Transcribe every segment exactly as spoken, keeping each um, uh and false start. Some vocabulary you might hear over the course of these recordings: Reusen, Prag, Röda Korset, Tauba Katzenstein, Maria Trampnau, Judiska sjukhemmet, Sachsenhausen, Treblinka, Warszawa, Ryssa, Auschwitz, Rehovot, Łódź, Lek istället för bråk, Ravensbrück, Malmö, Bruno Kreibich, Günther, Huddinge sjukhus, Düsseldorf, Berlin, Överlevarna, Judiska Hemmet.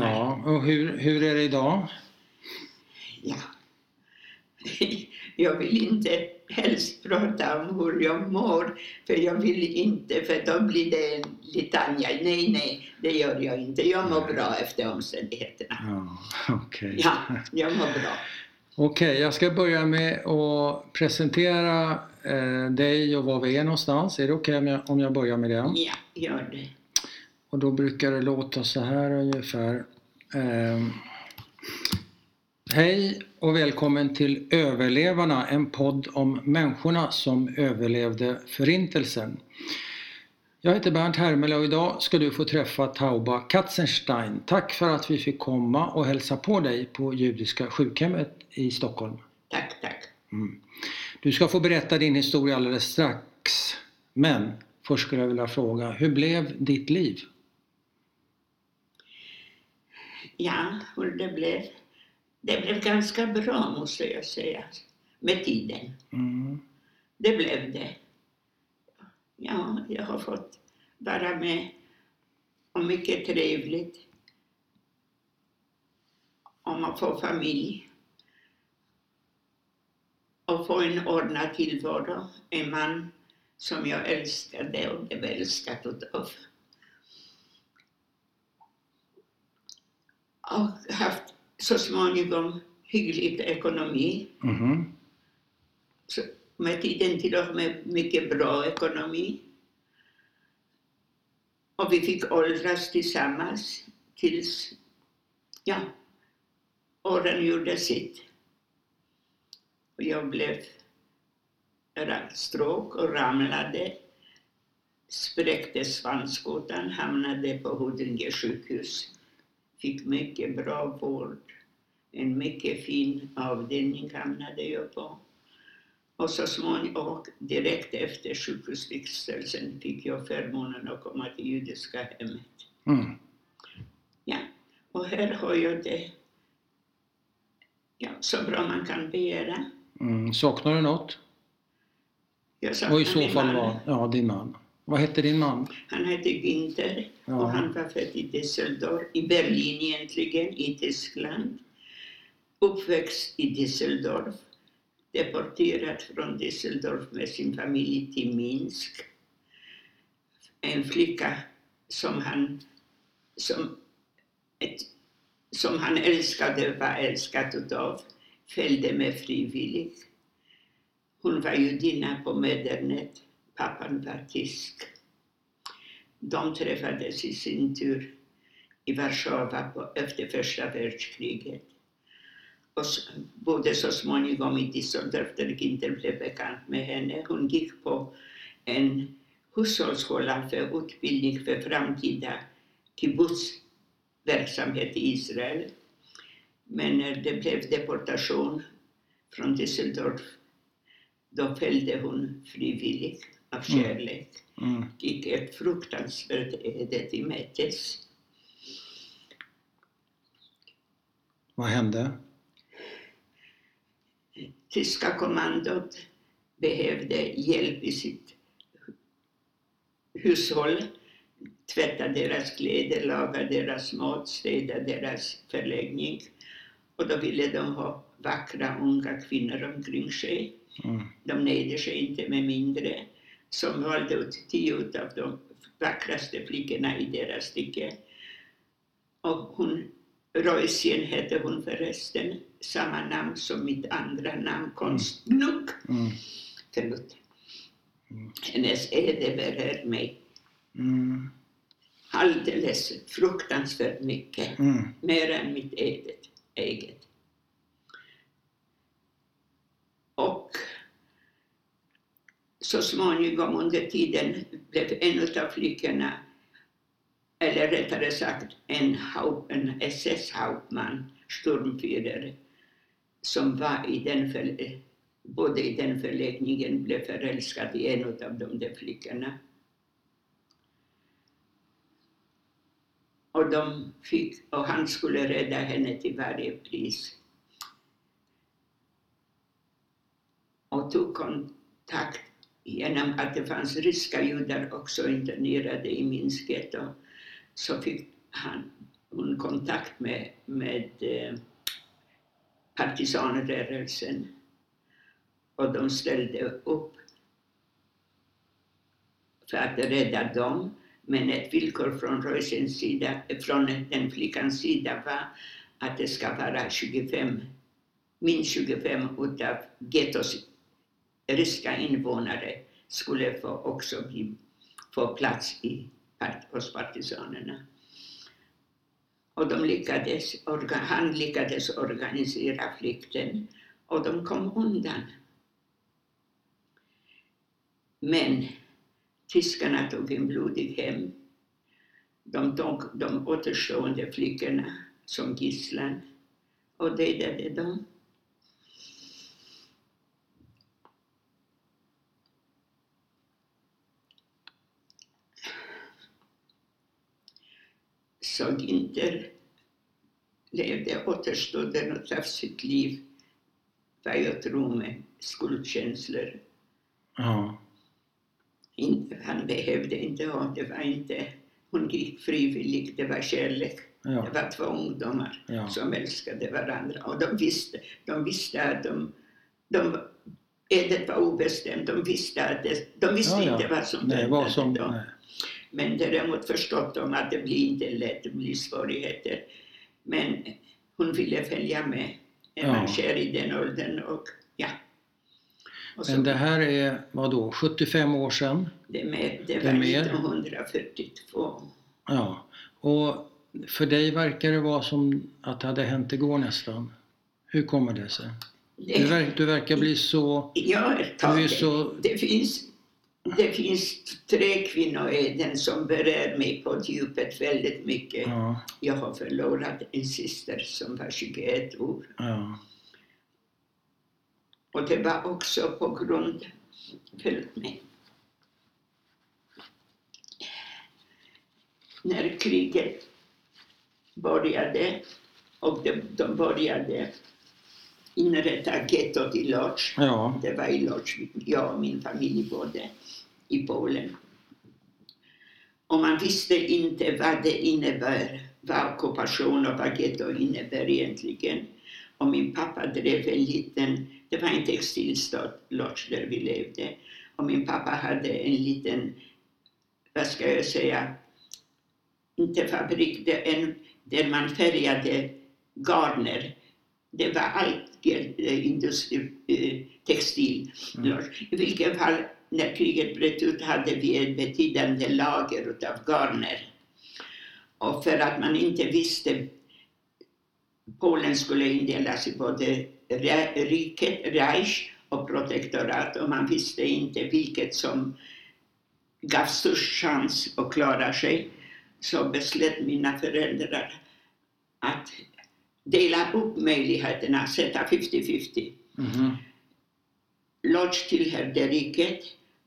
Ja, och hur, hur är det idag? Ja, jag vill inte helst prata om hur jag mår, för jag vill inte, för då blir det en litania. Nej, nej, det gör jag inte. Jag mår nej. bra efter omständigheterna. Ja, okej. Okay. Ja, jag mår bra. Okej, okay, jag ska börja med att presentera eh, dig och var vi är någonstans. Är det okej okay om, om jag börjar med det? Ja, gör det. Och då brukar det låta så här ungefär. Eh, Hej och välkommen till Överlevarna, en podd om människorna som överlevde förintelsen. Jag heter Bernt Hermel och idag ska du få träffa Tauba Katzenstein. Tack för att vi fick komma och hälsa på dig på Judiska sjukhemmet i Stockholm. Tack, tack. Mm. Du ska få berätta din historia alldeles strax. Men först skulle jag vilja fråga, hur blev ditt liv? Ja, hur det blev... Det blev ganska bra, måste jag säga, med tiden. Mm. Det blev det. Ja, jag har fått vara med om mycket trevligt. Om att få familj. Och få en ordnad tillvaro. En man som jag älskade och blev älskad utav. Och haft så småningom hygglig ekonomi. Mm-hmm. Så med tiden till och med mycket bra ekonomi. Och vi fick åldras tillsammans tills, ja, åren gjorde sitt. Och jag blev stroke och ramlade, spräckte svanskotan, hamnade på Huddinge sjukhus. Fick mycket bra vård. En mycket fin avdelning hamnade jag på. Och så småningom, direkt efter sjukhusvistelsen, fick jag förmånen att komma till Judiska hemmet. Mm. Ja, och här har jag det, ja, så bra man kan begära. Mm. Saknar du något? Jag saknar och i så fall var, ja, din man. Vad hette din man? Han hette Günther, ja. Och han var född i Düsseldorf, i Berlin egentligen, i Tyskland. Uppväxt i Düsseldorf, deporterad från Düsseldorf med sin familj till Minsk. En flicka som han, som, ett, som han älskade, var älskad utav, följde med frivilligt. Hon var judinna på Mädernet. Pappan var tysk. De träffades i sin tur i Warszawa på, efter första världskriget. Och bodde så småningom i Düsseldorf där Günther blev bekant med henne. Hon gick på en hushållsskola för utbildning för framtida kibbutzverksamhet i Israel. Men när det blev deportation från Düsseldorf, då följde hon frivilligt. Av kärlek. Mm. Mm. Gick ett fruktansvärt öde till mötes. Vad hände? Tyska kommandot behövde hjälp i sitt hushåll. Tvätta deras kläder, laga deras mat, städa deras förläggning. Och då ville de ha vackra unga kvinnor omkring sig. Mm. De nöjde sig inte med mindre. Som valde ut tio av de vackraste flickorna i deras stycke. Och hon, Reusen hette hon förresten, samma namn som mitt andra namn, Konstnuk. Mm. Förlåt. Mm. Hennes öde berör mig. Mm. Alldeles fruktansvärt mycket. Mm. Mer än mitt eget. eget. Och så småningom under tiden blev en av flickorna, eller rättare sagt en, haup, en S S-hauptmann, Sturmführer, som var i den för, både i den förläggningen, blev förälskad i en av de där flickorna. Och, de fick, och han skulle rädda henne till varje pris. Och tog kontakt genom att det fanns ryska judar också internerade i Minsk ghetto, så fick han och kontakt med, med partisanrörelsen, och de ställde upp för att rädda dem. Men ett villkor från Reusens sida, från den flickans sida, var att det ska vara tjugofem, minst tjugofem utav gettos ryska invånare skulle få också bli, få plats i, hos partisanerna. Och de lyckades, han lyckades organisera flykten och de kom undan. Men tyskarna tog en blodig hem. De tog de återstående flickorna som gisslan och dödade dem. Så Günther levde återstånden av sitt liv för att ro med skuldkänslor. Ja. Han behövde inte ha, det var inte, hon gick frivilligt, det var kärlek. Ja. Det var två ungdomar, ja, som älskade varandra, och de visste, de visste att de, de det var obestämt, de visste, att det, de visste ja, ja. inte vad som väntade dem. Nej. Men däremot förstod de att det blir inte lätt, det blir svårigheter. Men hon ville följa med, när ja. man kär i den åldern, och ja. Men det här är, vadå, sjuttiofem år sedan? Det, med, det var det nittonhundrafyrtiotvå. Ja, och för dig verkar det vara som att det hade hänt igår nästan. Hur kommer det sig? Det, du, verkar, du verkar bli så... Ja, det. Så... Det, finns, det finns tre kvinnoöden som berör mig på djupet väldigt mycket. Ja. Jag har förlorat en syster som var tjugoett år. Ja. Och det var också på grund, förlåt mig, när kriget började och de, de började inrätta gettot i Łódź. Ja. Det var i Łódź jag och min familj bodde i Polen. Och man visste inte vad det innebär, vad ockupation och vad getto innebär egentligen. Och min pappa drev en liten, det var en textilstad, Łódź, där vi levde. Och min pappa hade en liten, vad ska jag säga, inte fabrik, det en, där man färgade garner. Det var allt industri, textil, Łódź. I vilket fall, när kriget bröt ut, hade vi ett betydande lager av garner. Och för att man inte visste, Polen skulle indelas i både riket, Reich och protektorat, och man visste inte vilket som gav störst chans att klara sig. Så beslöt mina föräldrar att dela upp möjligheterna, sätta femtio femtio. Mm-hmm. Łódź tillhörde riket,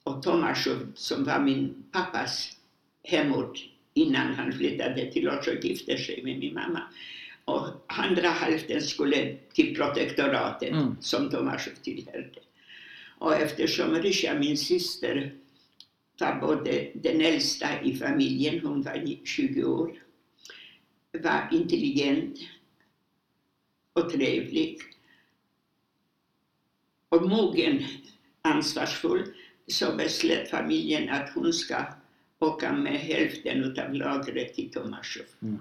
och Tomaszów, som var min pappas hemort innan han flyttade till Łódź och gifte sig med min mamma, och andra hälften skulle till protektoratet, mm. som Tomaszów tillhörde. Och eftersom Ryssa, min syster, var både den äldsta i familjen, hon var tjugo år, var intelligent och trevlig och mogen, ansvarsfull, så beslöt familjen att hon ska åka med hälften utav lagret till Tomaszów. Mm.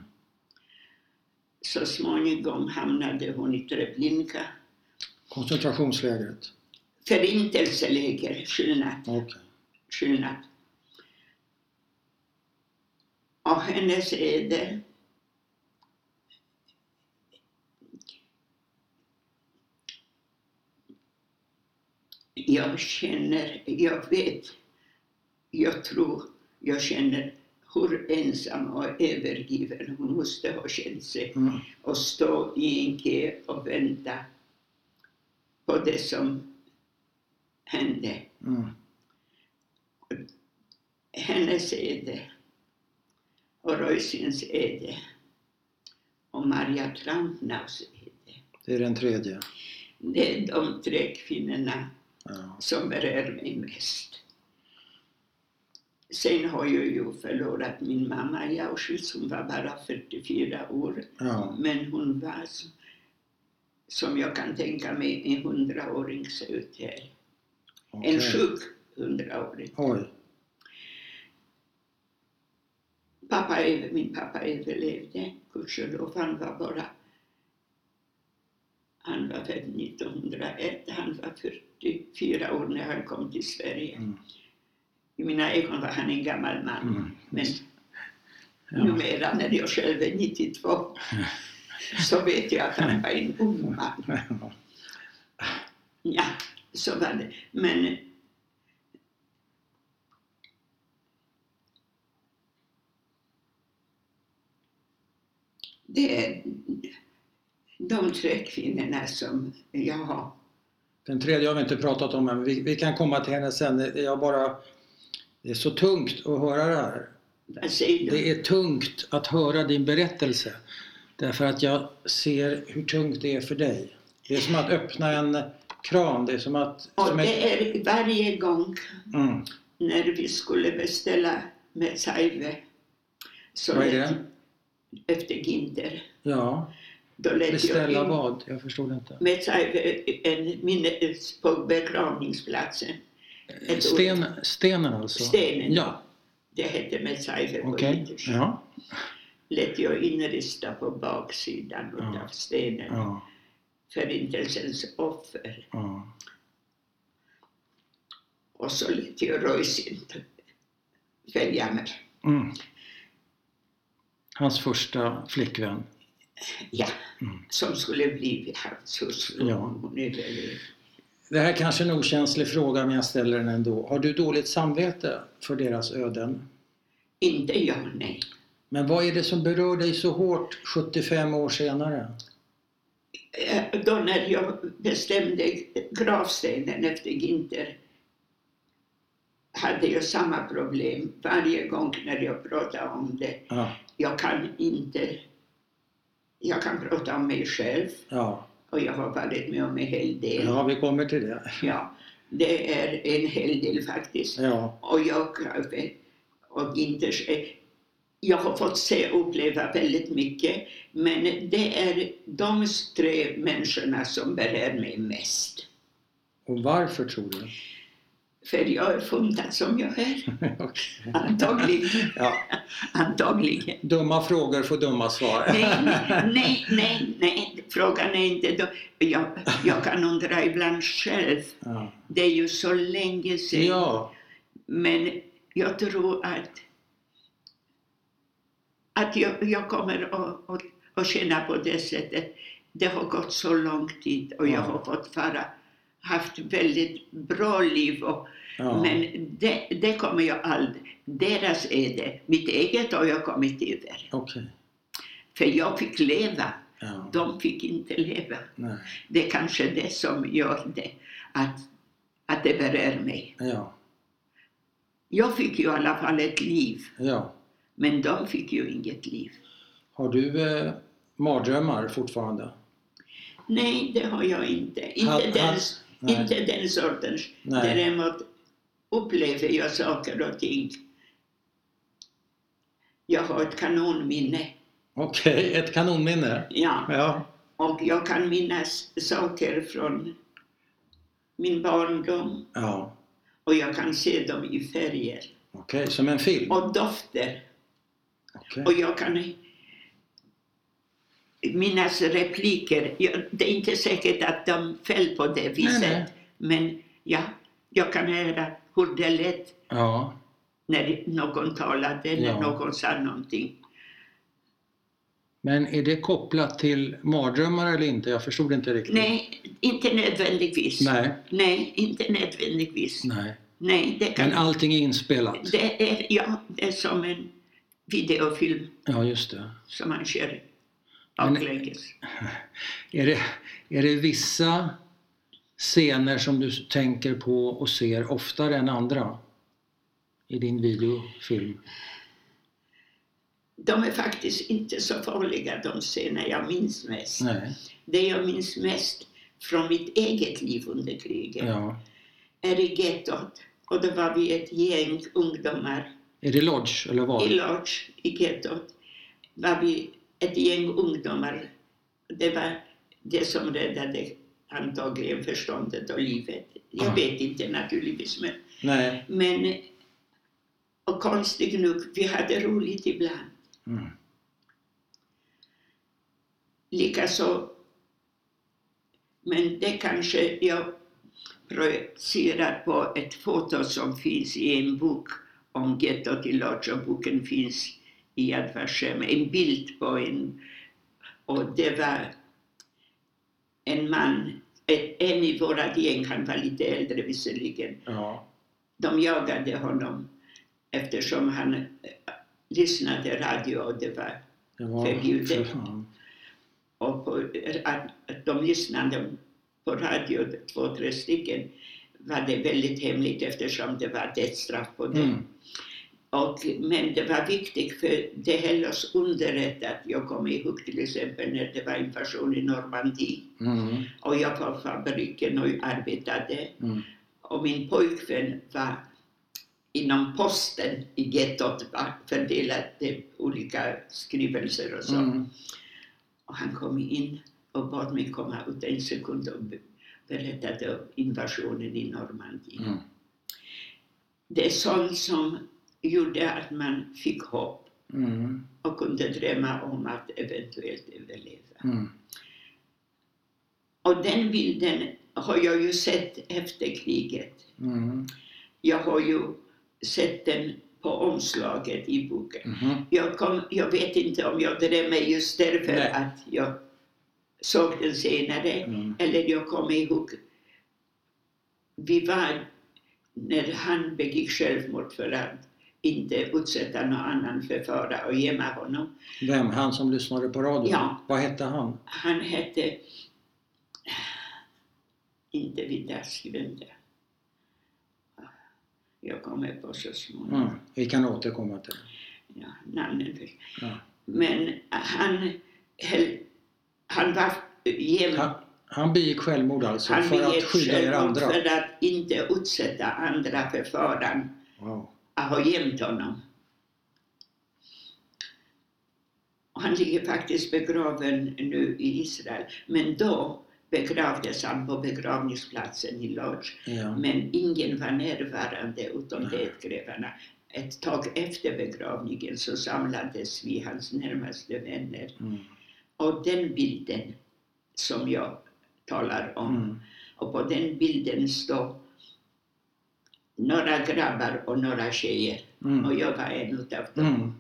Så småningom hamnade hon i Treblinka. Koncentrationslägret? Förintelseläger, skillnad. Okay. Skillnad. Och hennes öde jag känner, jag vet, jag tror, jag känner hur ensam och övergiven hon måste ha känt sig, mm. och stå i en kö och vänta på det som hände. Mm. Hennes öde och Reusens öde och Maria Trampnaus öde. Det är den tredje. Det är de tre kvinnorna, ja. som berör mig mest. Sen har jag ju förlorat min mamma i Auschwitz, hon var bara fyrtiofyra år. Ja. Men hon var, som jag kan tänka mig, en hundraåring söt här. Okay. En sjuk hundraåring. Oj. Pappa, min pappa överlevde Düsseldorf, han var bara, han var född nittonhundraett, han var fyrtiofyra år när han kom till Sverige. Mm. I mina ögon var han en gammal man, mm. men ja. Numera när jag själv är nittiotvå så vet jag att han var en ung man. Ja, så var det. Men det är de tre kvinnorna som jag har. Den tredje har vi inte pratat om, men vi, vi kan komma till henne sen. Jag bara... Det är så tungt att höra det här. Det är tungt att höra din berättelse. Därför att jag ser hur tungt det är för dig. Det är som att öppna en kran. Det är som att... Och som det ett... är varje gång mm. när vi skulle beställa med Saive. Så vad är det? Efter Günther. Ja. Då lät beställa jag in, vad? Jag förstod inte. Med Saive, en minnes på begravningsplatsen. Sten, stenen alltså? Stenen, ja. Det hette Metzaifer på okay. ytterst. Ja. Lät jag inrista på baksidan ja. Av stenen. Ja. Förintelsens offer. Ja. Och så lät jag Reusen följa med. Mm. Hans första flickvän. Ja, mm. som skulle bli hans hustru. Ja. Det här är kanske en okänslig fråga, men jag ställer den ändå. Har du dåligt samvete för deras öden? Inte jag, nej. Men vad är det som berör dig så hårt sjuttiofem år senare? Då när jag bestämde gravstenen efter Günther hade jag samma problem varje gång när jag pratade om det. Ja. Jag kan inte... Jag kan prata om mig själv. Ja. Och jag har varit med om en hel del. Ja, vi kommer till det. Ja, det är en hel del faktiskt. Ja. Och jag och inte, jag har fått se och uppleva väldigt mycket. Men det är de tre människorna som berör mig mest. Och varför tror du? För jag är funtad som jag är. Okay. Antagligen. Ja. Antagligen. Dumma frågor får dumma svar. nej, nej, nej, nej. Frågan är inte dum. Jag, jag kan undra ibland själv. Ja. Det är ju så länge sedan. Ja. Men jag tror att, att jag, jag kommer att, att, att känna på det sättet. Det har gått så lång tid och jag ja. Har fått fara. Haft väldigt bra liv och, ja. Men det, det kommer jag aldrig, deras är det, mitt eget har jag kommit över. Okay. För jag fick leva, ja. De fick inte leva. Nej. Det är kanske det som gör det, att, att det berör mig. Ja. Jag fick ju i alla fall ett liv, ja. Men de fick ju inget liv. Har du eh, mardrömmar fortfarande? Nej, det har jag inte. Inte, ha, ha, den, inte den sortens. Nej. Däremot upplever jag saker och ting. Jag har ett kanonminne. Okej, okay, ett kanonminne? Ja. ja. Och jag kan minnas saker från min barndom. Ja. Och jag kan se dem i färger. Okej, okay, som en film. Och dofter. Okay. Och jag kan... Minas repliker, jag, det är inte säkert att de föll på det viset, nej, nej. Men ja, jag kan höra hur det lät ja. När någon talade eller ja. Någon sa någonting. Men är det kopplat till mardrömmar eller inte? Jag förstod inte riktigt. Nej, inte nödvändigtvis. Nej, nej inte nödvändigtvis. Nej. Nej, det kan... Men allting är inspelat? Det är, ja, det är som en videofilm. Ja, just det. Som man kör. Men är det, är det vissa scener som du tänker på och ser oftare än andra i din videofilm? De är faktiskt inte så farliga de scener jag minns mest. Nej. Det jag minns mest från mitt eget liv under kriget ja. Är i gettot. Och då var vi ett gäng ungdomar Är det Łódź eller var? I Łódź i ghetto var vi ett gäng ungdomar. Det var det som räddade antagligen förståndet och livet. Jag ah. vet inte naturligtvis. Men, Nej. men och konstigt nog, vi hade roligt ibland. Mm. Likaså, men det kanske jag projicerar på ett foto som finns i en bok om ghettot i Łódź, och boken finns i Advarshem, en bild på en, och det var en man, en i vårat gäng, han var lite äldre visserligen, ja. De jagade honom eftersom han lyssnade radio och det var, det var förbjudet. För och på, att de lyssnade på radio, två, tre stycken, var det väldigt hemligt eftersom det var ett straff på dem. Mm. Och, men det var viktigt för det höll oss underrättat. Jag kom ihåg till exempel när det var invasion i Normandie. Mm. Och jag var på fabriken och arbetade. Mm. Och min pojkvän var inom posten i gettot, fördelade olika skrivelser och så. Mm. Och han kom in och bad mig komma ut en sekund och berättade om invasionen i Normandie. Mm. Det är sånt som gjorde att man fick hopp mm. och kunde drömma om att eventuellt överleva. Mm. Och den bilden har jag ju sett efter kriget. Mm. Jag har ju sett den på omslaget i boken. Mm-hmm. Jag, kom, jag vet inte om jag drömmer just därför Nej. att jag såg den senare. Mm. Eller jag kommer ihåg. Vi var när han begick självmord för att inte utsätta någon annan för fara och gömma honom. Vem? Han som lyssnade på radion? Ja. Vad hette han? Han hette inte Vidas Günther. Jag kommer på så småningom. Mm, vi kan återkomma till det. Ja, namnen först. Ja. Men han, han var jämn. Han, han begick självmord alltså han för att skydda er andra. För att inte utsätta andra för faran. Wow. Jag har gömt honom. Och han ligger faktiskt begraven nu i Israel. Men då begravdes han på begravningsplatsen i Łódź, ja. men ingen var närvarande utom dödgrävarna. Ett tag efter begravningen så samlades vi, hans närmaste vänner. Mm. Och den bilden som jag talar om, mm. och på den bilden står några grabbar och några tjejer, mm. och jag var en utav dem. Mm.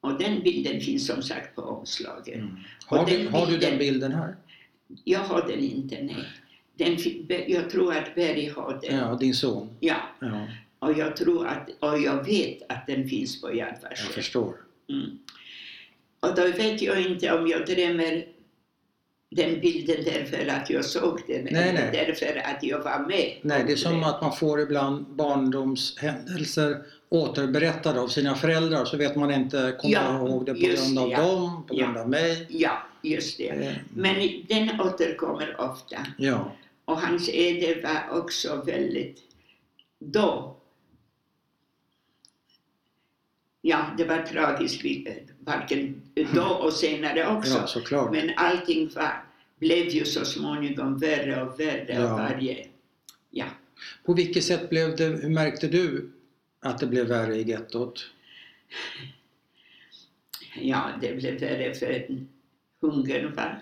Och den bilden finns som sagt på omslaget. Mm. Har, du, bilden, har du den bilden här? Jag har den inte, nej. Den, jag tror att Berry har den. Ja, din son. Ja. ja. Och jag tror att, och jag vet att den finns på Jadvarshem. Jag förstår. Mm. Och då vet jag inte om jag drömmer den bilden därför att jag såg den, nej, eller nej. därför att jag var med. Nej, det är som att man får ibland barndomshändelser återberättade av sina föräldrar, så vet man inte, kommer ja, ihåg det på grund av ja. dem, på ja. grund av mig. Ja, just det. Mm. Men den återkommer ofta. Ja. Och hans öde var också väldigt då. Ja, det var tragiskt, varken då och senare också. Ja, såklart. Men allting var, blev ju så småningom värre och värre ja. och varje. Ja. På vilket sätt blev det, hur märkte du att det blev värre i gettot? Ja, det blev värre för hungern var.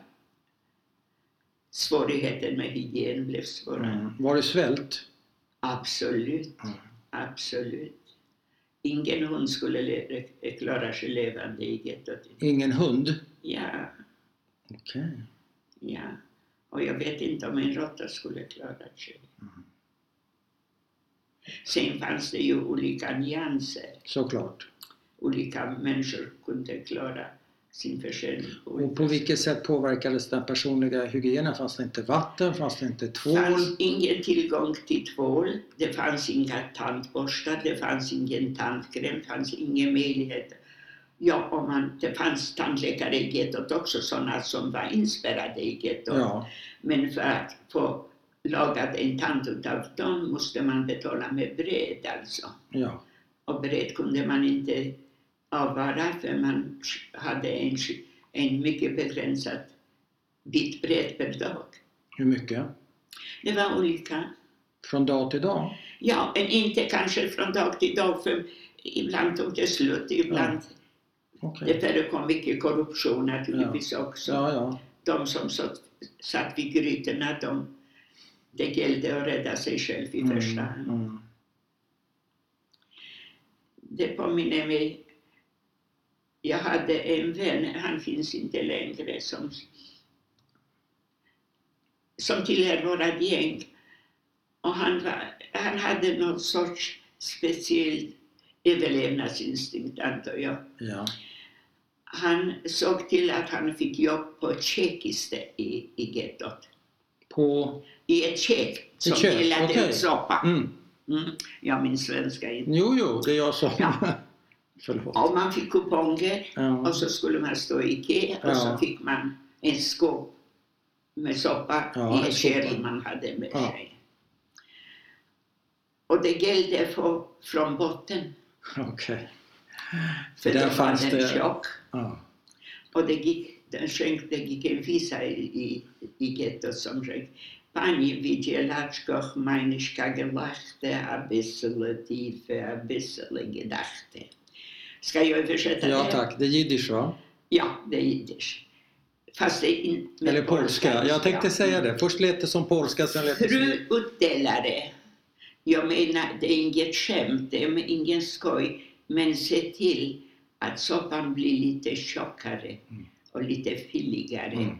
Svårigheten med hygien blev svårare. Mm. Var det svält? Absolut, mm. absolut. Ingen hund skulle le- klara sig levande i gettot. Ingen hund? Ja. Okej. Okay. Ja. Och jag vet inte om en råtta skulle klara sig. Mm. Sen fanns det ju olika nyanser. Såklart. Olika människor kunde klara sin försörjning. Och på vilket sätt påverkades den personliga hygienen? Fanns det inte vatten? Fanns det inte tvål? Det fanns ingen tillgång till tvål. Det fanns inga tandborstar. Det fanns ingen tandkräm. Det fanns ingen möjlighet. Ja, och man, det fanns tandläkare i gettot också. Sådana som var inspärrade i gettot. Ja. Men för att få lagat en tand utav dem måste man betala med bröd alltså. Ja. opererad kunde man inte avvara för man hade en, en mycket begränsad bit bredd per dag. Hur mycket? Det var olika. Från dag till dag? Ja, men inte kanske från dag till dag, för ibland tog det slut, ibland. Ja. Okay. Det förekom mycket korruption naturligtvis ja. också. Ja, ja. De som satt, satt vid grytorna, de, det gällde att rädda sig själv i mm, första hand. Mm. Det påminner mig, jag hade en vän, han finns inte längre, som, som tillhör våra gäng. Och han, var, han hade någon sorts speciell överlevnadsinstinkt, antar jag. Ja. Han såg till att han fick jobb på ett tjeckis i, i gettot. På? I ett tjeck som delade okay. ut soppa. Mm. Mm. Ja, min svenska inte. Jo, jo, det jag sa. Ja. Förlåt. Och man fick kuponger ja. och så skulle man stå i kö och ja. så fick man en skåp med soppa ja, i ett kärl man hade med ja. sig. Och det gällde för, från botten. Okej. Okay. För det fanns en det... chock. Ja. Och det gick, den skänk, det gick en visa i, i, i gettot som skänk. Pani widzielaczko människa gelachte, a bissele tiefe, a bissele gedachte. Ska jag översätta det? Ja tack, det är jiddisch va? Ja, det är jiddisch. Fast det in, eller polska, polska. Jag tänkte säga det. Först lät det som polska, sen lät det som... Fruutdelare. Jag menar, det är inget skämt, det är ingen skoj. Men se till att soppan blir lite tjockare och lite fylligare. Mm.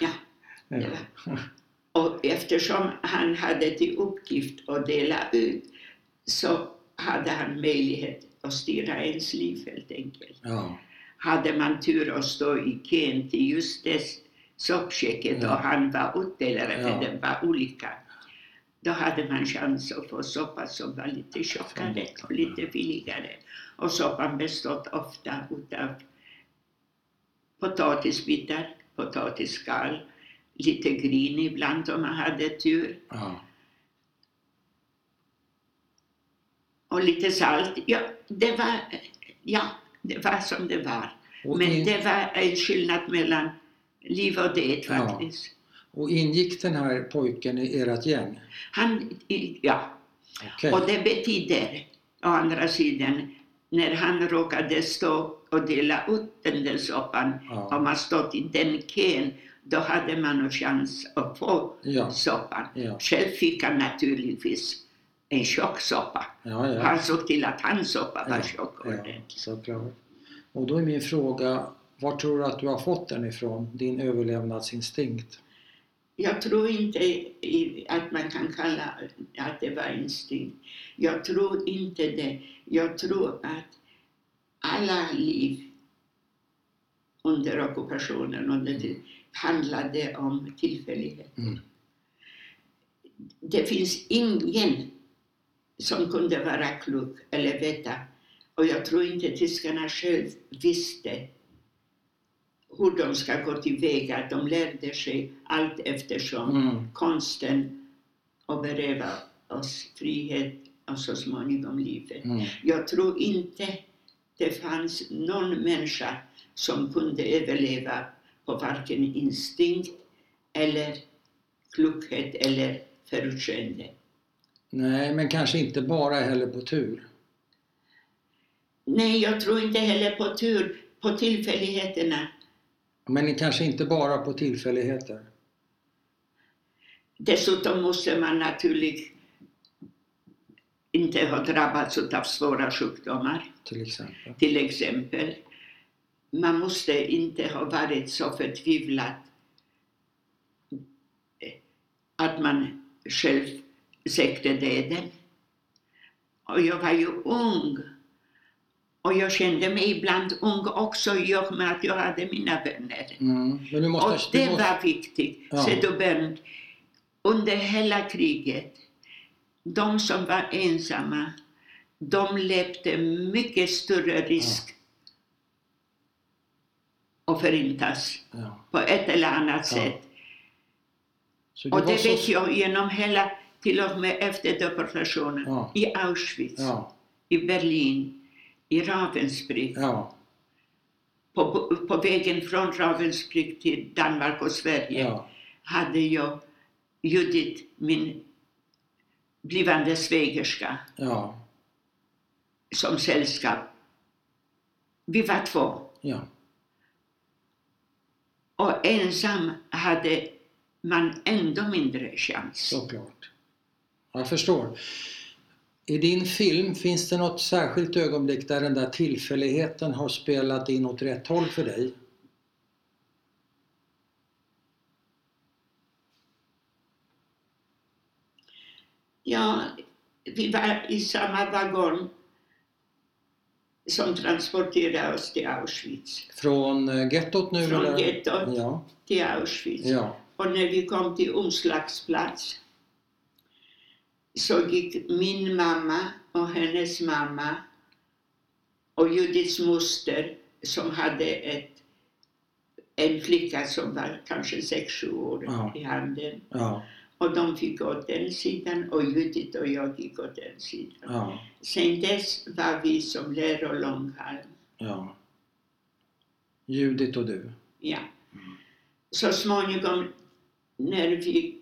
Ja, det var. Och eftersom han hade till uppgift att dela ut så hade han möjlighet att styra ens liv helt enkelt. Ja. Hade man tur att stå i kön till just det soppköket ja. och han var utdelare ja. för den var olika. Då hade man chans att få soppa som var lite tjockare och lite billigare. Och soppan bestod ofta utav potatisbitar, potatisskal, lite gryn ibland om man hade tur. Ja. Och lite salt. Ja, det var, ja, det var som det var. Och men in... det var en skillnad mellan liv och död faktiskt. Ja. Och ingick den här pojken i ert gäng? Han, ja. Okay. Och det betyder, å andra sidan, när han råkade stå och dela ut den där soppan, ja. om man stått i den kön, då hade man en chans att få ja. soppan. Ja. Själv fick han naturligtvis en tjocksoppa. Ja, ja. Han såg till att hans soppa var ja. tjock och ja. såklart. Och då är min fråga, var tror du att du har fått den ifrån, din överlevnadsinstinkt? Jag tror inte att man kan kalla att det var instinkt. Jag tror inte det. Jag tror att alla liv under ockupationen under det handlade om tillfällighet. Mm. Det finns ingen som kunde vara klok eller veta. Och jag tror inte tyskarna själv visste hur de ska gå tillväga. De lärde sig allt eftersom mm. konsten att beröva oss frihet och så småningom livet. Mm. Jag tror inte det fanns någon människa som kunde överleva på varken instinkt eller klokhet eller förutseende. Nej, men kanske inte bara heller på tur. Nej, jag tror inte heller på tur, på tillfälligheterna. Men kanske inte bara på tillfälligheter. Dessutom måste man naturligt inte ha drabbats av svåra sjukdomar. Till exempel. Till exempel. Man måste inte ha varit så förtvivlad att man själv sökte döden. Och jag var ju ung. Och jag kände mig ibland ung också i och med att jag hade mina vänner. Mm. Men du måste, och det du måste... var viktigt. Ja. Så då Bernt, under hela kriget, de som var ensamma, de löpte mycket större risk ja. att förintas ja. på ett eller annat ja. sätt. Det och det så... vet jag genom hela, till och med efter deportationen ja. i Auschwitz. Ja. i Berlin, i Ravensbrück. Ja. På, på vägen från Ravensbrück till Danmark och Sverige, ja, hade jag Judith, min blivande svägerska, ja, som sällskap. Vi var två. Ja. Och ensam hade man ändå mindre chans. Såklart. Jag förstår. I din film, finns det något särskilt ögonblick där den där tillfälligheten har spelat in åt rätt håll för dig? Ja, vi var i samma vagon som transporterade oss till Auschwitz. Från gettot nu? Från eller? gettot ja. till Auschwitz. Ja. Och när vi kom till omslagsplats så gick min mamma och hennes mamma och Judiths moster, som hade ett, en flicka som var kanske sex sju år, ja, i handen. Ja. Och de fick åt den sidan och Judith och jag gick åt den sidan. Ja. Sen dess var vi som lär och långhalm. Ja. Judith och du? Ja. Mm. Så småningom när vi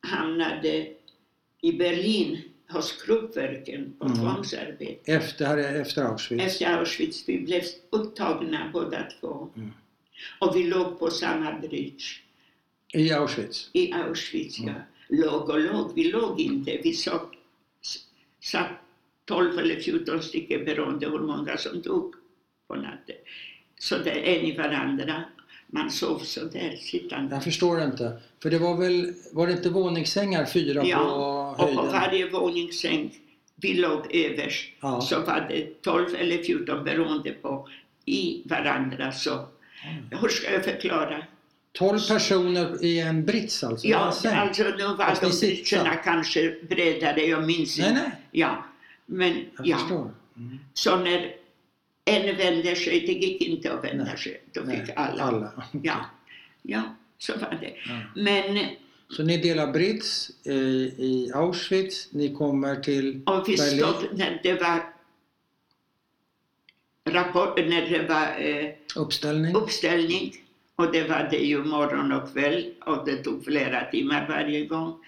hamnade i Berlin hos Kruppsverken på mm. tvångsarbete. Efter, efter Auschwitz? Efter Auschwitz. Vi blev upptagna båda två. Mm. Och vi låg på samma bridge. I Auschwitz? I Auschwitz, ja. Mm. Låg och låg. Vi låg inte. Vi satt, satt tolv eller fjorton stycken beroende hur många som dog på natten. Så där är ni varandra. Man sov så där sittande. Jag förstår inte. För det var väl, var det inte våningssängar fyra ja, på höjden? Ja, och på varje våningssäng vi låg övers, ja, så var det tolv eller fjorton beroende på i varandra. Så mm. hur ska jag förklara? tolv personer i en brits alltså? Ja, alltså nu var alltså, de britserna kanske bredare, jag minns inte. Nej, nej. Ja, men jag ja. förstår. Mm. Så när en vände sig, det gick inte att vända nej. sig, då nej. fick alla. alla. Ja, ja, så var det. Ja. Men, så ni delar brits i, i Auschwitz, ni kommer till och vi Berlin? Stod när det var rapport, när det var eh, uppställning. uppställning. Och det var det ju morgon och kväll och det tog flera timmar varje gång.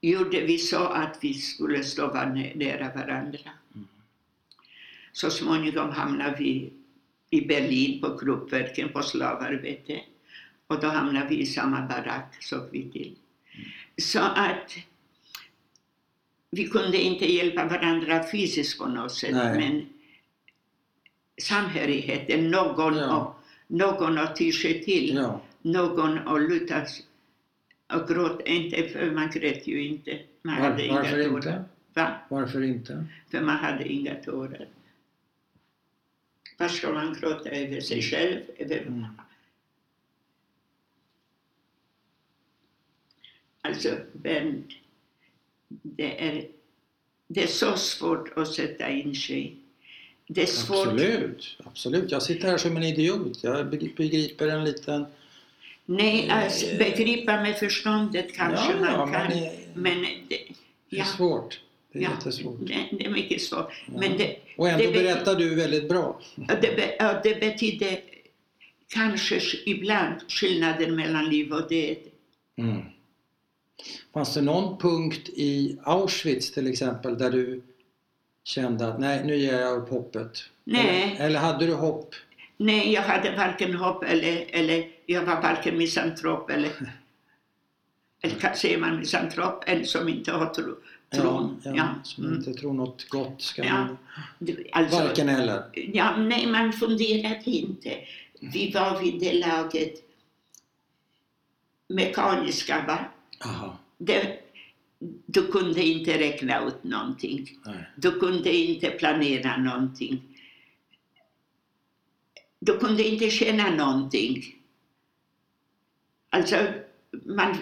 Gjorde vi så att vi skulle stå nära varandra. Mm. Så småningom hamnade vi i Berlin på Kruppsverken på slavarbete. Och då hamnade vi i samma barack, såg vi till. Mm. Så att vi kunde inte hjälpa varandra fysiskt på något sätt. Nej. Men samhörigheten, någon ja. Någon att ty sig till, ja. Någon att luta sig och gråta inte, för man grät ju inte. Man Var, hade varför inga tårar. Inte? Va? Varför inte? För man hade inga tårar. Vad ska man gråta över sig själv? Över... Mm. Alltså, Bernt, det är, det är så svårt att sätta in sig. Det är svårt. Absolut, absolut. Jag sitter här som en idiot. Jag begriper en liten... Nej, alltså, begripa med förståndet kanske ja, man ja, kan. Men, men det, ja. det är svårt. Det är ja, jättesvårt. Det, det är mycket svårt. Ja. Men det, och ändå det berättar du väldigt bra. Det, be, ja, det betyder kanske ibland skillnaden mellan liv och död. Mm. Fanns det någon punkt i Auschwitz till exempel där du... kände att nej, nu ger jag upp hoppet? Nej. Eller, eller hade du hopp? Nej, jag hade varken hopp eller, eller jag var varken misantrop eller, eller säger man misantrop, eller som inte har tro, tron. Ja, ja, ja. Som mm. inte tror något gott ska ja. man, alltså, varken eller. Ja, nej, man funderade inte. Vi var vid det laget mekaniska, va? Aha. Det, du kunde inte räkna ut någonting. Nej. Du kunde inte planera någonting. Du kunde inte känna någonting. Alltså, man,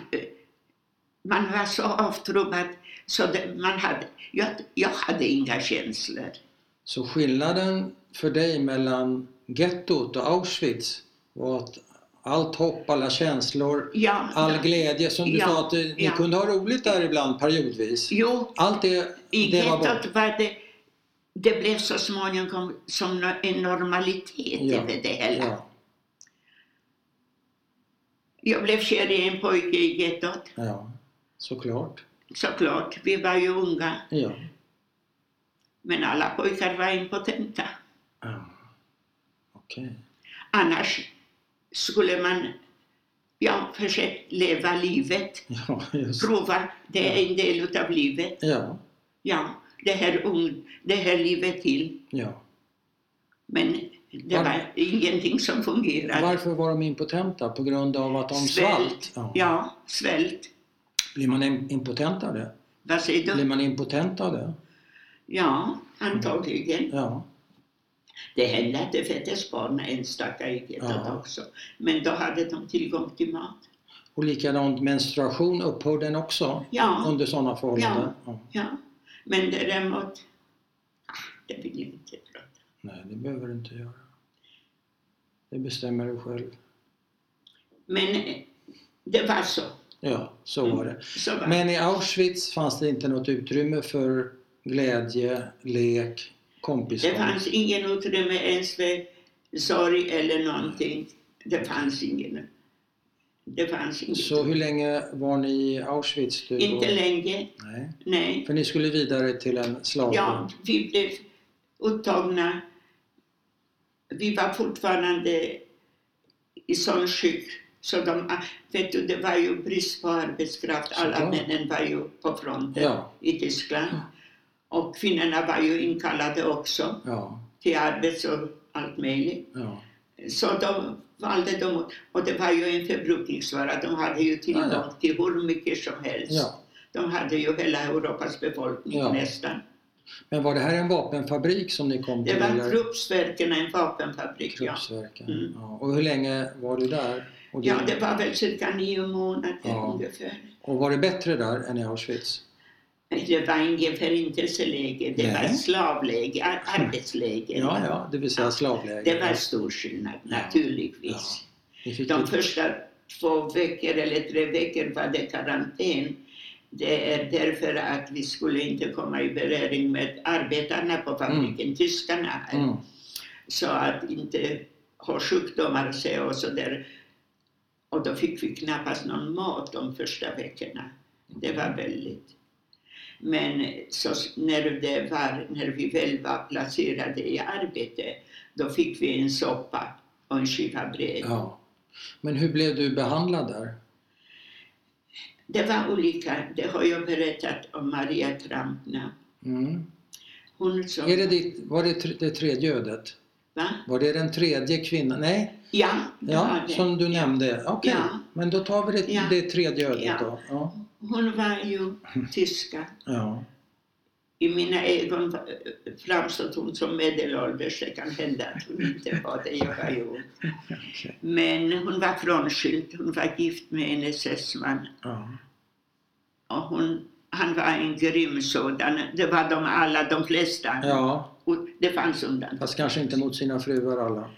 man var så avtrubbad så man hade, jag, jag hade inga känslor. Så skillnaden för dig mellan gettot och Auschwitz var att allt hopp, alla känslor, ja, all ja, glädje som du ja, sa att ni ja. kunde ha roligt där ibland periodvis. Jo, allt det, i det gettot var, var det det blev så småningom som en normalitet ja. över det hela. Ja. Jag blev kär i en pojke i gettot. Ja, såklart. Såklart, vi var ju unga. Ja. Men alla pojkar var impotenta. Ja, okej. Okay. Annars skulle man ja, försöka leva livet. Ja, just. Prova, det är ja. en del av livet. Ja. Ja, det här, un, det här livet till. Ja. Men det var, var ingenting som fungerade. Varför var de impotenta? På grund av att de svält. Svalt? Ja. ja, svält. Blir man impotent av det? Vad säger du? Blir man impotent av det? Ja, antagligen. Ja. Det hände att det föddes barn enstaka i gettot ja. också. Men då hade de tillgång till mat. Och likadant menstruation, upphör den också ja. under sådana förhållanden? Ja. Ja. Ja, men däremot, det vill jag inte prata. Nej, det behöver du inte göra. Det bestämmer du själv. Men det var så. Ja, så var det. Mm, så var. Men i Auschwitz fanns det inte något utrymme för glädje, lek, kompisar? Det fanns ingen utrymme ens för sorg eller någonting. Det fanns ingen. Det fanns ingen. Så hur länge var ni i Auschwitz? Du inte och... länge. Nej. Nej. För ni skulle vidare till en slagbord. Ja, vi blev uttagna. Vi var fortfarande i sån skick. Så de, vet du, det var ju brist på arbetskraft. Alla männen var ju på fronten ja. i Tyskland. Ja. Och kvinnorna var ju inkallade också ja. till arbets och allt möjligt. Ja. Så de valde dem. Och det var ju en förbrukningsvara. De hade ju tillgång ja, ja. till hur mycket som helst. Ja. De hade ju hela Europas befolkning ja. nästan. Men var det här en vapenfabrik som ni kom till? Det var Kruppsverken, en vapenfabrik. Kruppsverken. Ja. Mm. Ja. Och hur länge var du där? Ja, det var väl cirka nio månader ja. ungefär. Och var det bättre där än i Auschwitz? Det var inget förintelseläge, det Nej. var slavläge, arbetsläge. Ja, ja, det vill säga slavläge. Det var stor skillnad, ja. naturligtvis. Ja. De det. första två veckor eller tre veckor var det karantän. Det är därför att vi skulle inte komma i beröring med arbetarna på fabriken, mm. tyskarna. Mm. Så att inte ha sjukdomar sig och så där. Och då fick vi knappast någon mat de första veckorna. Det var väldigt. Men så när, det var, när vi väl var placerade i arbete, då fick vi en soppa och en skiva bröd. Ja. Men hur blev du behandlad där? Det var olika. Det har jag berättat om Maria Trampnau. Mm. Hon som... Är det ditt, var det det tredje ödet? Va? Var det den tredje kvinnan? Nej. Ja, ja som du nämnde. Okej, okay. ja. men då tar vi det, ja. det tredje ödet ja. då. Ja. Hon var ju tyska. Ja. I mina ögon framstod hon som medelålders. Det kan hända att hon inte var det. Jag var ju. Okay. Men hon var frånskild. Hon var gift med en S S-man. Ja. Och hon, han var en grym sådan. Det var de alla, de flesta. Ja. Och det fanns undantag. Fast kanske inte mot sina fruar alla.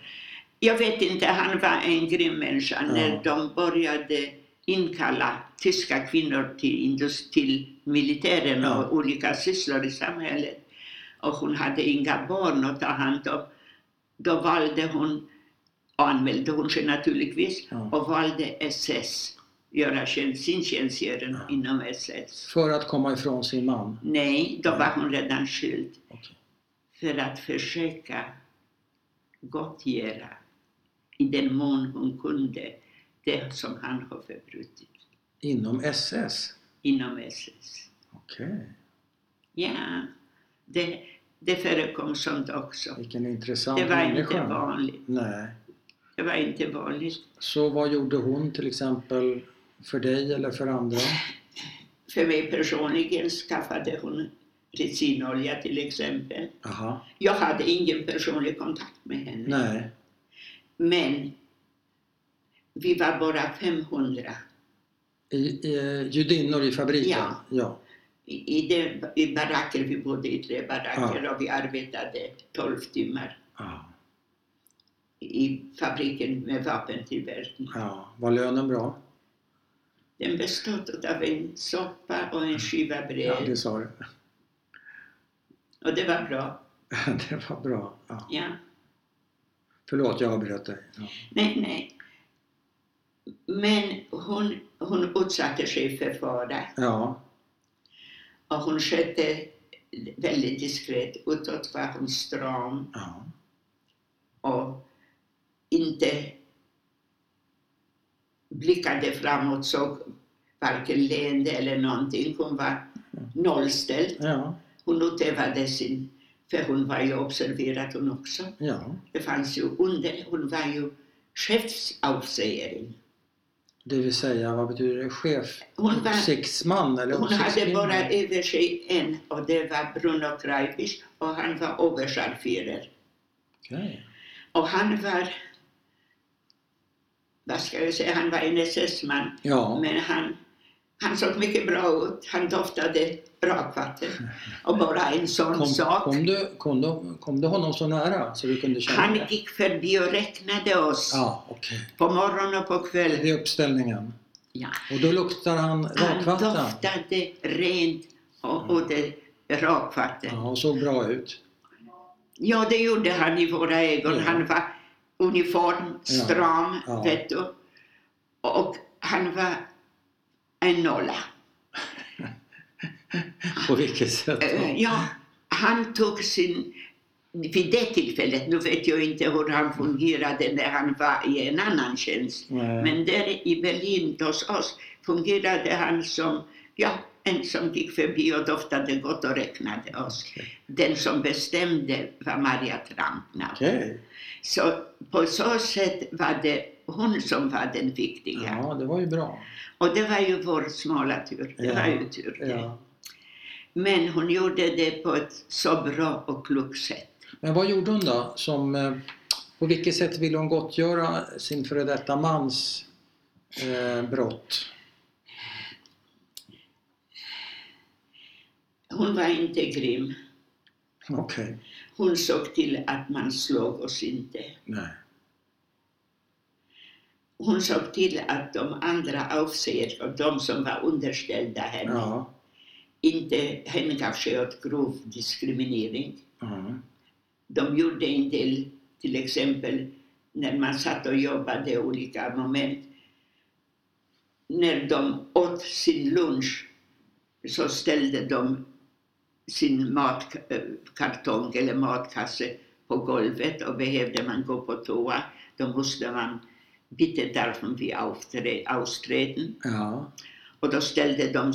Jag vet inte, han var en grym människa. Ja. När de började inkalla tyska kvinnor till, till militären ja. och olika sysslor i samhället. Och hon hade inga barn att ta hand om. Då valde hon, och anmälde hon sig naturligtvis, ja. och valde S S. Göra sin tjänstgöring ja. inom S S. För att komma ifrån sin man? Nej, då ja. var hon redan skild. Okay. För att försöka gottgöra i den mån hon kunde det som han har förbrutit. Inom S S? Inom S S. Okej. Okay. Ja, det, det förekom sånt också. Vilken intressant människa. Det var människa. inte vanligt. Nej. Det var inte vanligt. Så vad gjorde hon till exempel för dig eller för andra? För mig personligen skaffade hon resinolja till exempel. Aha. Jag hade ingen personlig kontakt med henne. Nej. Men vi var bara femhundra. I, eh, judinnor i fabriken? Ja. ja. I, i, det, I baracker, vi bodde i tre baracker ja. och vi arbetade tolv timmar. Ja. I fabriken med vapentillverkning. Ja. Var lönen bra? Den bestod av en soppa och en skiva bröd. Ja, det sa du. Och det var bra. Det var bra. Ja. Ja. Förlåt, jag avbröt dig. Ja. Nej, nej. Men hon, hon utsatte sig för fara. Ja. Och hon skötte väldigt diskret. Utåt var hon stram. Ja. Och inte blickade framåt, såg varken leende eller någonting. Hon var nollställd. Ja. Hon utövade sin, för hon var ju observerad hon också. Ja. Det fanns ju under, hon var ju chefsavsägare. Det vill säga, vad betyder det? Chef? Hon var, Sexman, eller hon hade bara över sig en, och det var Bruno Kreibich, och han var överscharferer. Okay. Och han var, vad ska jag säga, han var en S S-man. Ja. Men han, han såg mycket bra ut, han doftade bra kvatten. Och bara en sån kom, sak. Kom du, kom, du, kom du honom så nära så du kunde känna? Han det? Gick förbi och räknade oss. Ja, okay. På morgonen och på kvällen. I uppställningen. Ja. Och då luktade han rakvatten. Han doftade rent och, och det rakvatten. Ja, och såg bra ut. Ja, det gjorde han i våra ögon. Ja. Han var uniform, stram, ja. Ja. Vet du. Och han var en nolla. På vilket sätt då? Ja, han tog sin, vid det tillfället, nu vet jag inte hur han fungerade när han var i en annan tjänst. Nej. Men där i Berlin hos oss fungerade han som, ja, en som gick förbi och doftade gott och räknade oss. Okay. Den som bestämde var Maria Trampnau. Okay. Så på så sätt var det hon som var den viktiga. Ja, det var ju bra. Och det var ju vår smala tur. Det ja. Var ju tur. Ja. Men hon gjorde det på ett så bra och klokt sätt. Men vad gjorde hon då? Som, på vilket sätt ville hon gottgöra sin före detta mans eh, brott? Hon var inte grym. Okej. Okay. Hon såg till att man slog oss inte. Nej. Hon såg till att de andra avser, och de som var underställda henne, ja. Inte hängav sig åt grov diskriminering. Mm. De gjorde en del, till exempel när man satt och jobbade olika moment. När de åt sin lunch så ställde de sin matkartong eller matkasse på golvet, och behövde man gå på toa, då måste man bitte därifrån vi austreten. Ja. Och då ställde de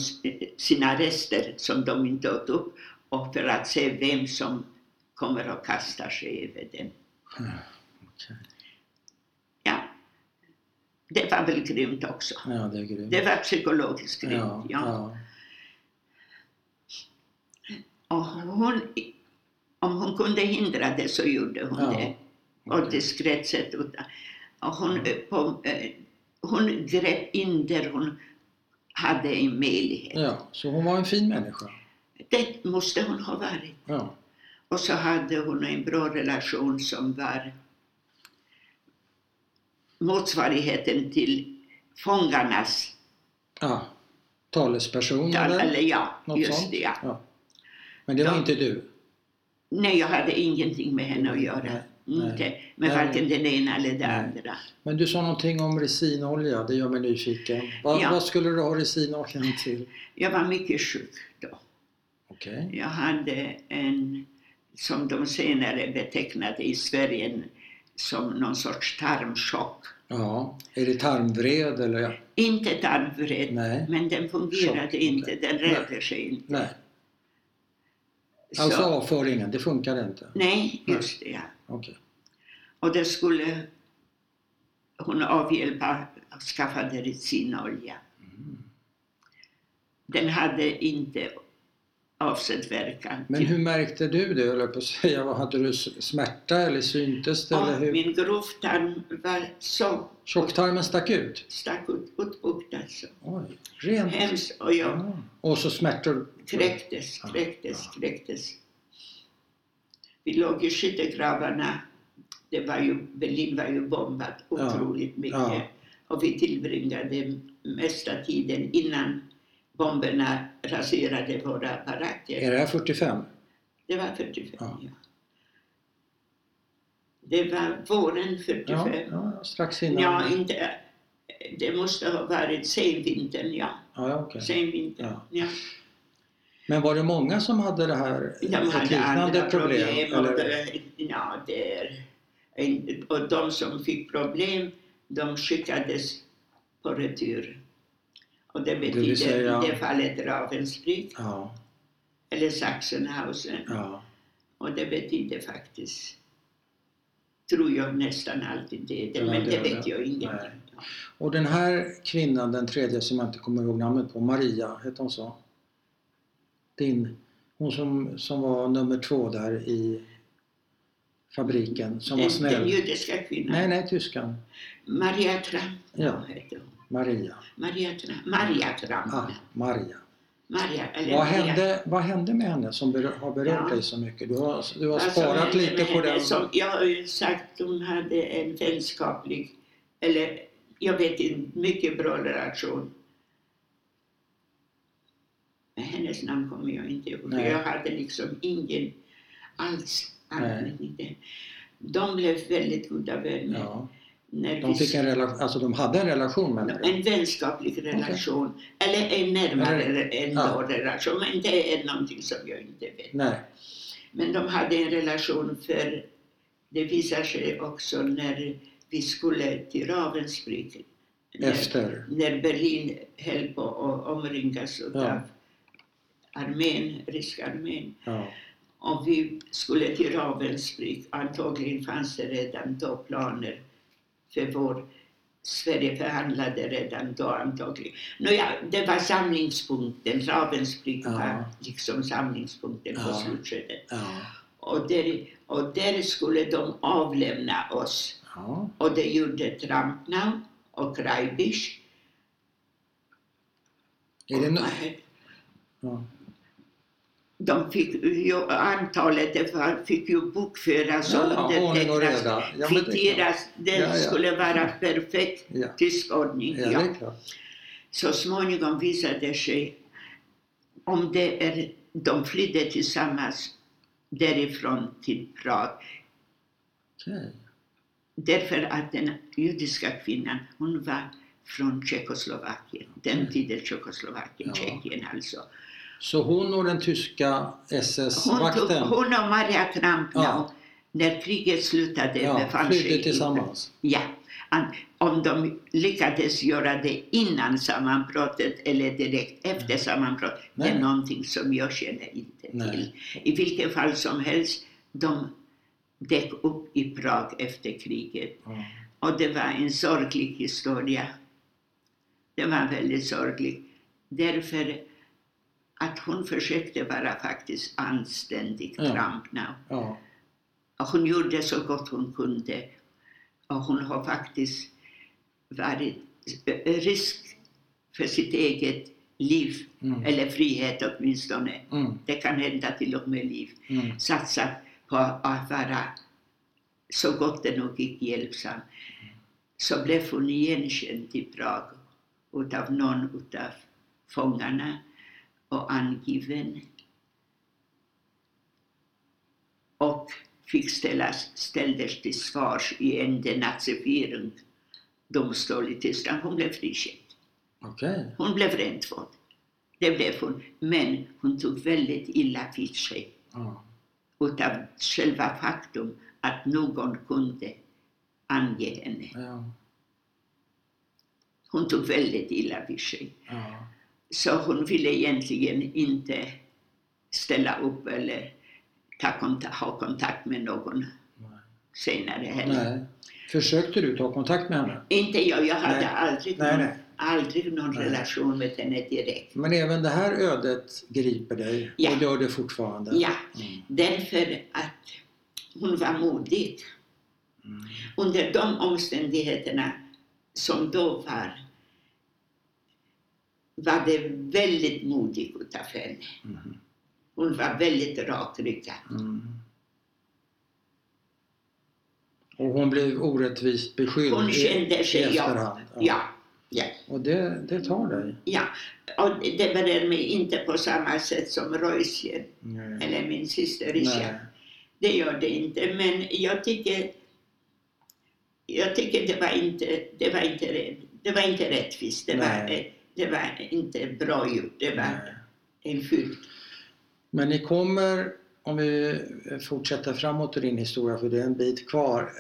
sina rester som de inte åt upp, och för att se vem som kommer att kasta sig över den. Mm. Okay. Ja, det var väl grymt också. Ja, det, är grymt. Det var psykologiskt grymt. Ja, ja. Ja. Och hon, om hon kunde hindra det så gjorde hon ja. Det. Och okay. Diskret sett ut. Och hon, på, hon grep in där hon hade en möjlighet. Ja, så hon var en fin människa. Det måste hon ha varit. Ja. Och så hade hon en bra relation som var motsvarigheten till fångarnas. Ja, talesperson tal, eller? eller? Ja, något just sånt? Det. Ja. Ja. Men det var de, inte du? Nej, jag hade ingenting med henne att göra. Nej. Inte, men varken den ena eller den nej. Andra. Men du sa någonting om resinolja, det gör mig nyfiken. Vad, ja. Vad skulle du ha resinoljan till? Jag var mycket sjuk då. Okay. Jag hade en, som de senare betecknade i Sverige, som någon sorts tarmchock. Ja, är det tarmvred eller? Inte tarmvred, nej. Men den fungerade chock, inte, okay. Den räddade nej. Sig inte. Nej. Alltså avföringen, det funkade inte? Nej, just nej. Det ja. Okay. Och det skulle hon avhjälpa, skaffade resinolja. Mm. Den hade inte avsedd verkan. Men hur märkte du det? Eller på att säga, hade du smärta eller syntes det? Eller hur? Min grovtarm var så... Tjocktarmen stack ut? Stack ut, utbukt alltså. Oj, rent. Hemskt, och jag... Ja. Och så smärtor... Kräktes, kräktes, ja. Kräktes. Vi låg i skyttegravarna, det var ju, Berlin var ju bombat otroligt ja. Mycket. Ja. Och vi tillbringade mesta tiden innan bomberna raserade våra baracker. Är det här fyrtiofem? Det var fyrtiofem, ja. Ja. Det var våren fyrtiofem. Ja, ja, strax innan. Ja, inte, det måste ha varit senvintern, ja. Ja, okay. Senvintern, ja. Ja. Men var det många som hade det här de hade liknande problem? problem eller? Ja, det är, och de som fick problem, de skickades på retur. Och det betyder säga, i det fallet Ravensbrück, ja, eller Sachsenhausen. Ja. Och det betyder faktiskt, tror jag nästan alltid det, det ja, men det, det vet det. jag ingenting. Och den här kvinnan, den tredje som jag inte kommer ihåg namnet på, Maria heter hon så? Din, hon som, som var nummer två där i fabriken, som den, var snäll. Den judiska kvinnan? Nej, nej, tyskan. Maria Trampnau, ja, heter hon. Maria. Maria Trampnau. Maria Trampnau. Ah, Maria. Maria, eller vad, hände, vad hände med henne som ber- har berört ja. dig så mycket? Du har, du har alltså, sparat henne, lite på den. Som jag har ju sagt, hon hade en vänskaplig, eller jag vet inte, mycket bra relation. Men hennes namn kommer jag inte ihåg. Nej. Jag hade liksom ingen alls anledning till det. De blev väldigt goda vänner. Ja. När de, fick en rela- alltså de hade en relation med en vänskaplig relation, okay, eller en närmare eller, en ja. relation, men det är någonting som jag inte vet. Nej. Men de hade en relation, för det visar sig också när vi skulle till Ravensbrück, när, när Berlin höll på att omringas av ja. armén, ryska armén. Ja. Och vi skulle till Ravensbrück, antagligen fanns det redan då planer. För vår Sverige förhandlade redan då antagligen. Nå ja, det var samlingspunkten. Ravensbrück var ja. liksom samlingspunkten på ja. slutskedet. Ja. Och, där, och där skulle de avlämna oss. Ja. Och det gjorde Trampnau och Kreibich. Är det något? Ja. De fick ju, antalet det fick ju bokföras och ja, undertecknas, ja, kvitteras, det, det ja, ja. skulle vara perfekt ja. tysk ordning. Ja, ja. Så småningom visade sig, om det är, de flydde tillsammans därifrån till Prag. Okay. Därför att den judiska kvinnan, hon var från Tjeckoslovakien, den okay. tiden Tjeckoslovakien, ja. Tjeckien alltså. Så hon och den tyska S S-vakten? Hon, hon och Maria Trampnau, ja. när kriget slutade, ja, befann sig tillsammans. Ja, om de lyckades göra det innan sammanbrottet eller direkt efter Nej. sammanbrottet, Nej. det är någonting som jag känner inte Nej. till. I vilket fall som helst, de dök upp i Prag efter kriget. Ja. Och det var en sorglig historia. Det var väldigt sorglig. Därför att hon försökte vara faktiskt anständig, ja. Trampnau. Ja. Och hon gjorde så gott hon kunde. Och hon har faktiskt varit risk för sitt eget liv, mm. eller frihet åtminstone. Mm. Det kan hända till och med liv. Mm. Satsa på att vara så gott det nog gick hjälpsam. Så blev hon igenkänd i Prag utav någon utav fångarna. Och angiven, och fick ställas, ställdes till svars i en denazifiering domstol i Tyskland. Hon blev frikänd. Okay. Hon blev rentvådd. Det blev hon. Men hon tog väldigt illa vid sig. Oh. Utav själva faktum att någon kunde ange henne. Yeah. Hon tog väldigt illa vid sig. Oh. Så hon ville egentligen inte ställa upp eller ta konta- ha kontakt med någon Nej. senare heller. Nej. Försökte du ta kontakt med henne? Inte jag, jag hade Nej. aldrig någon, Nej. Aldrig någon Nej. relation med henne direkt. Men även det här ödet griper dig ja. och gör det fortfarande? Ja, mm. därför att hon var modig. Mm. Under de omständigheterna som då var, var det väldigt modig utav henne. Mm. Hon var väldigt rakryggad. Mm. Och hon blev orättvist beskylld. Hon kände sig, i ja, ja. ja. Och det, det tar dig. Ja, och det berör mig inte på samma sätt som Reusen eller min syster Risha. Det gör det inte, men jag tycker jag tycker det var inte, det var inte, det var inte rättvist, det var, det var inte bra gjort, det var en fult. Men ni kommer, om vi fortsätter framåt i din historia, för det är en bit kvar.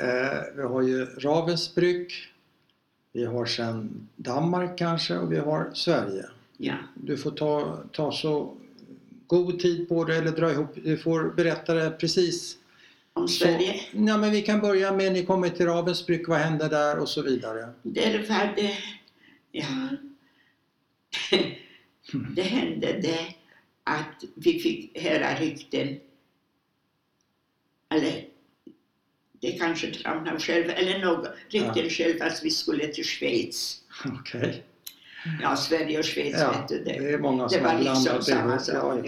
Vi har ju Ravensbrück, vi har sedan Danmark kanske, och vi har Sverige. Ja. Du får ta, ta så god tid på det eller dra ihop, du får berätta det precis. Om Sverige? Så, ja, men vi kan börja med, ni kommer till Ravensbrück, vad hände där och så vidare. Därför att det, ja, det hände det att vi fick höra rykten, eller det kanske Trampnau själv, eller något rykten ja. själv att vi skulle till Schweiz. Okej. Okay. Ja, Sverige och Schweiz, ja, vet du det. Det, är många det var liksom samma sak.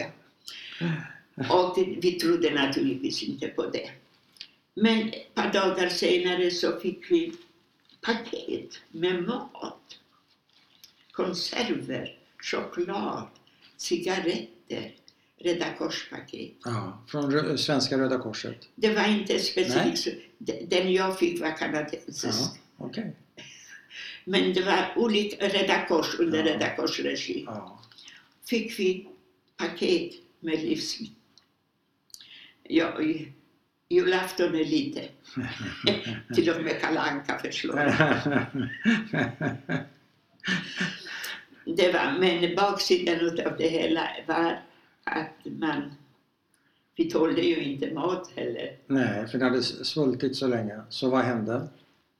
Och vi trodde naturligtvis inte på det. Men ett par dagar senare så fick vi paket med mat, konserver, choklad, cigaretter, Röda Korspaket. Ja, från rö- svenska Röda Korset. Det var inte specifikt. Den jag fick var kanadensisk. Ja, okej. Okay. Men det var olika Röda Kors under ja. Röda Kors regi. Ja. Fick vi paket med livsmedel. Ja, julafton är lite. Till och med Kalle Anka förslår. Det var, men baksidan av det hela var att man, vi tålde ju inte mat heller. Nej, för det hade svultit så länge. Så vad hände?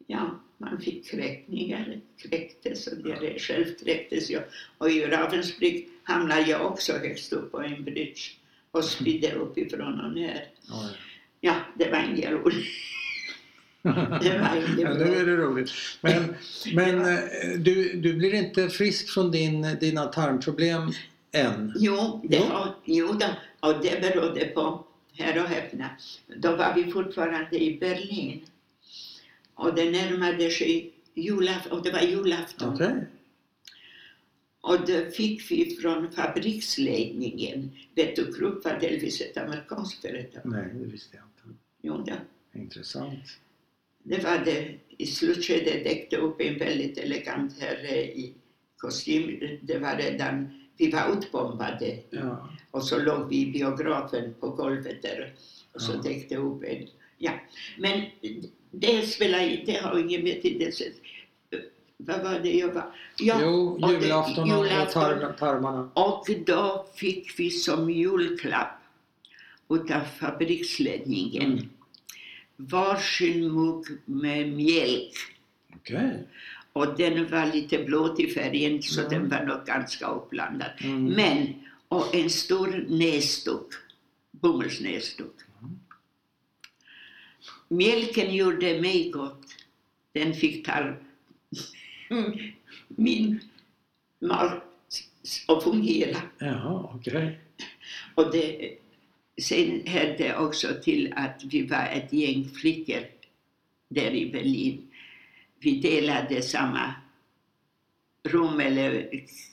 Ja, man fick kräkningar, kräktes och det ja. själv kräktes jag. Och i Ravensbrück hamnade jag också högst upp på en bridge och spydde uppifrån och ner. Oj. Ja, det var inget roligt. Det var inget ja, det är det roligt. Men, men var... du, du blir inte frisk från din, dina tarmproblem än? Jo, det, jo? Och, jo då, och det berodde på, här och häpna, då var vi fortfarande i Berlin. Och det närmade sig julafton, och det var julafton. Okay. Och det fick vi från fabriksledningen. Vet du, Krupp var delvis ett amerikanskt företag. Nej, det visste jag inte. Jo då. Intressant. Det var det, i slutskedet däckte upp en väldigt elegant herre i kostym. Det var redan, vi var utbombade. Ja. Och så låg vi i biografen på golvet där. Och så ja. däckte upp en, ja. Men... Det spelar, det har inget med till det. Vad var det jag var? Ja, jo, julafton och, julafton, och tarmarna. Och då fick vi som julklapp utav fabriksledningen mm. varsin mugg med mjölk. Okay. Och den var lite blåt i färgen så mm. den var nog ganska uppblandad. Mm. Men, och en stor näsduk, bomullsnäsduk. Mjölken gjorde mig gott. Den fick ta min mat att fungera. Ja, okej. Okay. Och det, sen hörde också till att vi var ett gäng flickor där i Berlin. Vi delade samma rum eller,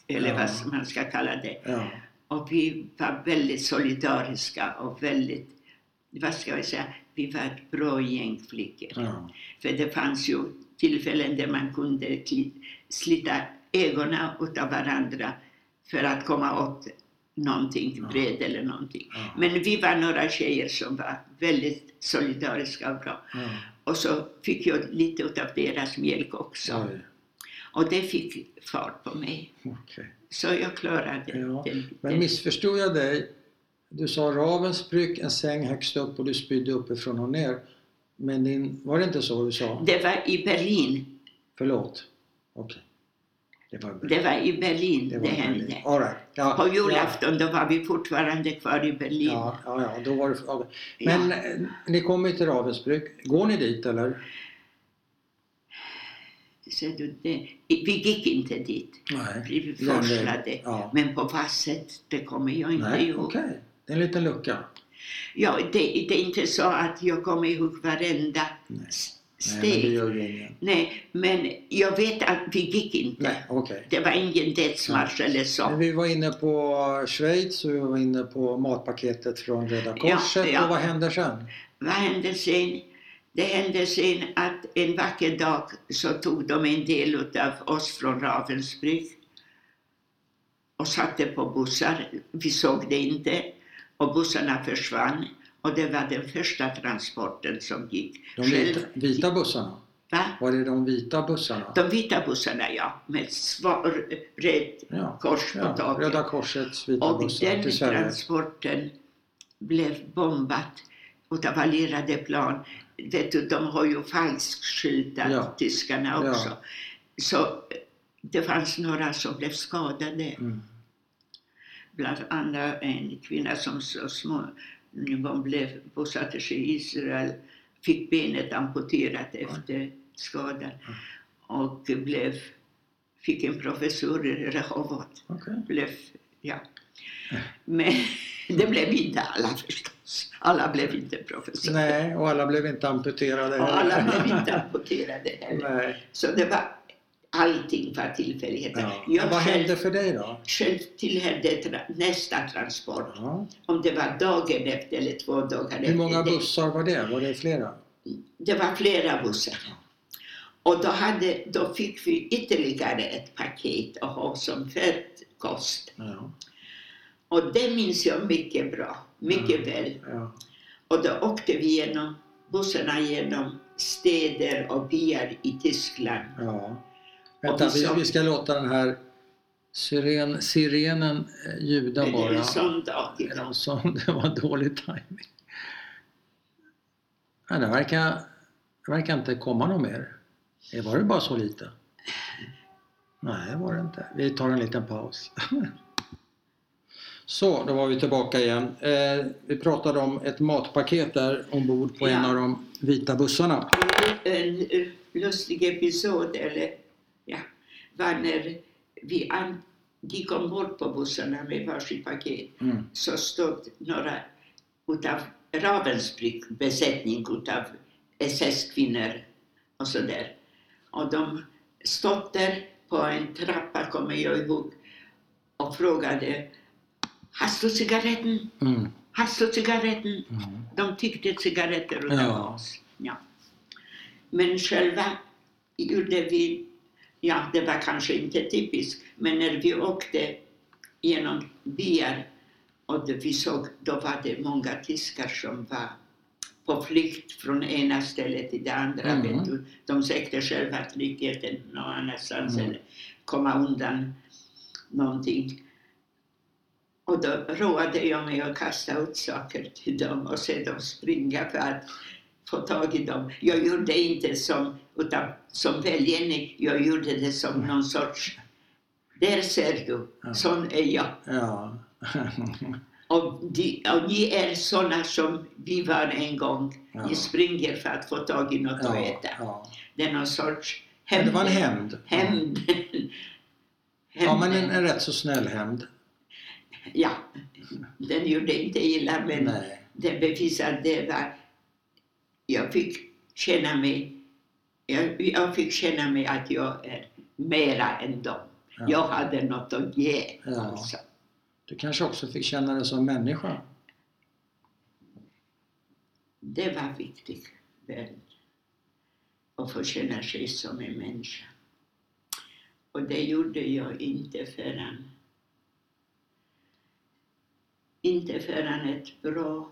eller ja. vad man ska kalla det. Ja. Och vi var väldigt solidariska och väldigt, vad ska jag säga, vi var ett bra gäng flickor. Ja. För det fanns ju tillfällen där man kunde slita ögonen utav varandra för att komma åt någonting, ja. bred eller någonting. Ja. Men vi var några tjejer som var väldigt solidariska och bra. Ja. Och så fick jag lite utav deras mjölk också. Oj. Och det fick fart på mig. Okay. Så jag klarade ja. det. Men missförstod jag dig? Du sa Ravensbrück, en säng högst upp och du spydde uppifrån och ner. Men din, var det inte så du sa? Det var i Berlin. Förlåt. Okej. Det var i Berlin. Det var i Berlin det, det hände. Berlin. All right. Ja, på julafton ja. då var vi fortfarande kvar i Berlin. Ja, ja, ja då var det. Ja. Men ja. ni kommer till Ravensbrück. Går ni dit eller? Så du, det, vi gick inte dit. Nej. Vi forslade. Ja. Men på passet, det kommer jag inte Nej, ihåg. Okej. Okay. Det är en liten lucka. Ja, det, det är inte så att jag kommer ihåg varenda Nej. steg. Nej men, Nej, men jag vet att vi gick inte. Nej, okay. Det var ingen dödsmarsch eller så. Men vi var inne på Schweiz och vi var inne på matpaketet från Röda Korset. Ja, ja. Och vad hände sen? Vad hände sen? Det hände sen att en vacker dag så tog de en del av oss från Ravensbrück och satte på bussar. Vi såg det inte och bussarna försvann. Och det var den första transporten som gick. De vita, vita bussarna? Va? Var det de vita bussarna? De vita bussarna, ja. Med svar, red ja, kors på ja, taket. Röda Korsets vita och bussar. Och den transporten blev bombad och avalerade plan. Vet du, de har ju falskskyltat ja. tyskarna också. Ja. Så det fanns några som blev skadade. Mm. Bland andra en kvinna som så små... Hon blev bosatt i Israel, fick benet amputerat efter skadan mm. och blev, fick en professor i Rehovot. Okay. Blev, ja. Men det blev inte alla förstås. Alla blev inte professorer. Nej, och alla blev inte amputerade heller. Och alla blev inte amputerade heller. Nej. Så det var allting för tillfälligheter. Ja. Vad själv, hände för dig då? Själv tillhörde tra- nästa transport. Ja. Om det var dagen efter eller två dagar efter. Hur många bussar var det? Var det flera? Det var flera bussar. Ja. Och då, hade, då fick vi ytterligare ett paket att ha som färdkost. Ja. Och det minns jag mycket bra. Mycket ja. väl. Ja. Och då åkte vi genom bussarna genom städer och byar i Tyskland. Ja. Vänta, vi, vi ska låta den här siren, sirenen ljuda bara. Det är en sån dag idag. Sån, det var dålig timing. Nej, det verkar, det verkar inte komma någon mer. Det var det bara så lite? Nej, det var det inte. Vi tar en liten paus. Så, då var vi tillbaka igen. Eh, vi pratade om ett matpaket där ombord på ja. en av de vita bussarna. En lustig episod, eller... Ja, var när vi an- gick ombord på bussarna med varsitt paket mm. så stod några utav Ravensbrück besättning utav S S-kvinnor och sådär. Och de stod där på en trappa, kommer jag ihåg, och frågade: hast du cigaretten? Mm. Hast du cigaretten? Mm. De tyckte cigaretter utav ja. oss. Ja. Men själva gjorde vi... Ja, det var kanske inte typiskt, men när vi åkte genom byar och vi såg, då var det många tyskar som var på flykt från ena stället till det andra. Mm. Vet du? De sökte själva tryggheten någon annanstans mm. eller komma undan någonting. Och då rådde jag mig att kasta ut saker till dem och se dem springa för att få tag i dem. Jag gjorde inte som... Utan som välgärning, jag gjorde det som någon sorts, där ser du, ja. sån är jag. Ja. och, de, och ni är såna som vi var en gång, ja. ni springer för att få tag i något ja. att äta. Ja. Det är någon sorts hämnd. Det var en hämnd. Hämnd. Ja, men en, en rätt så snäll hämnd. Ja, den gjorde inte illa, men nej. Den bevisade det var, jag fick känna mig. Jag, jag fick känna mig att jag är mera än dem. Ja. Jag hade något att ge. Ja. Alltså. Du kanske också fick känna dig som människa. Det var viktigt. Att få känna sig som en människa. Och det gjorde jag inte förrän. Inte förrän ett bra.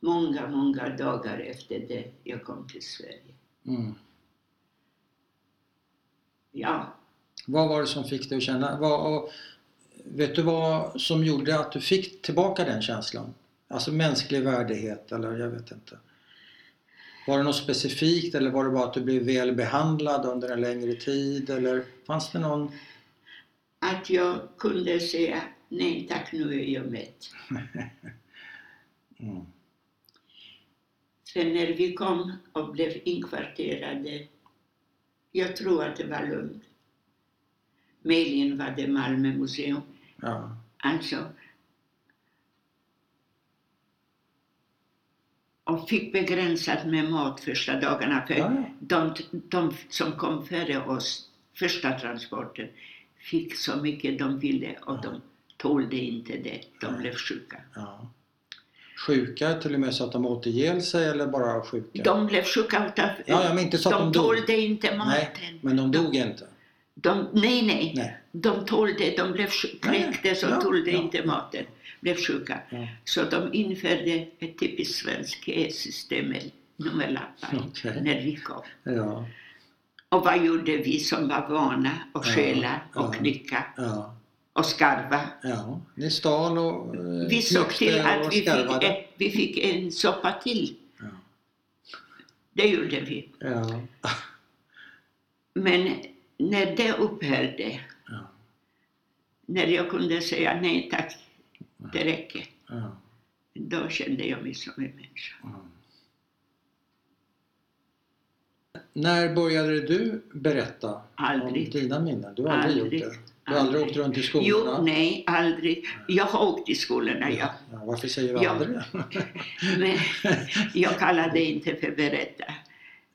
Många, många dagar efter det jag kom till Sverige. Mm. Ja. Vad var det som fick dig att känna? Vad, vet du vad som gjorde att du fick tillbaka den känslan? Alltså mänsklig värdighet eller jag vet inte. Var det något specifikt eller var det bara att du blev väl behandlad under en längre tid? Eller fanns det någon? Att jag kunde säga nej tack, nu är jag mätt. mm. Sen när vi kom och blev inkvarterade, jag tror att det var Lund. Möjligen var det Malmö museum. Ja. Alltså. Och fick begränsat med mat första dagarna. För ja. de, de som kom före oss, första transporten, fick så mycket de ville och ja. de tålde inte det. De ja. blev sjuka. Ja. sjuka, till och med så att de åt ihjäl sig eller bara sjuka? De blev sjuka utav... Ja, men inte så att de, de dog. De tålde inte maten. Nej, men de dog inte. De, nej, nej, nej. De tålde, de blev knäckte så ja, tålde ja, inte ja, maten. Blev sjuka. Ja. Så de införde ett typiskt svenskt system med nummerlappar okay. när vi kom. Ja. Och vad gjorde vi som var vana att skälla ja, och ja, knycka? Ja. Och skarva. Ja, ni stal och eh, vi såg till att vi fick, ett, vi fick en soppa till. Ja. Det gjorde vi. Ja. Men när det upphörde, ja. när jag kunde säga nej tack, det räcker. Ja. Då kände jag mig som en människa. Ja. När började du berätta aldrig. om dina minnen? Du har aldrig, aldrig gjort det. Du har aldrig åkt runt i skolorna? Jo, nej, aldrig. Jag har åkt i skolorna, ja. ja varför säger du aldrig det? Men jag kallar det inte för berätta.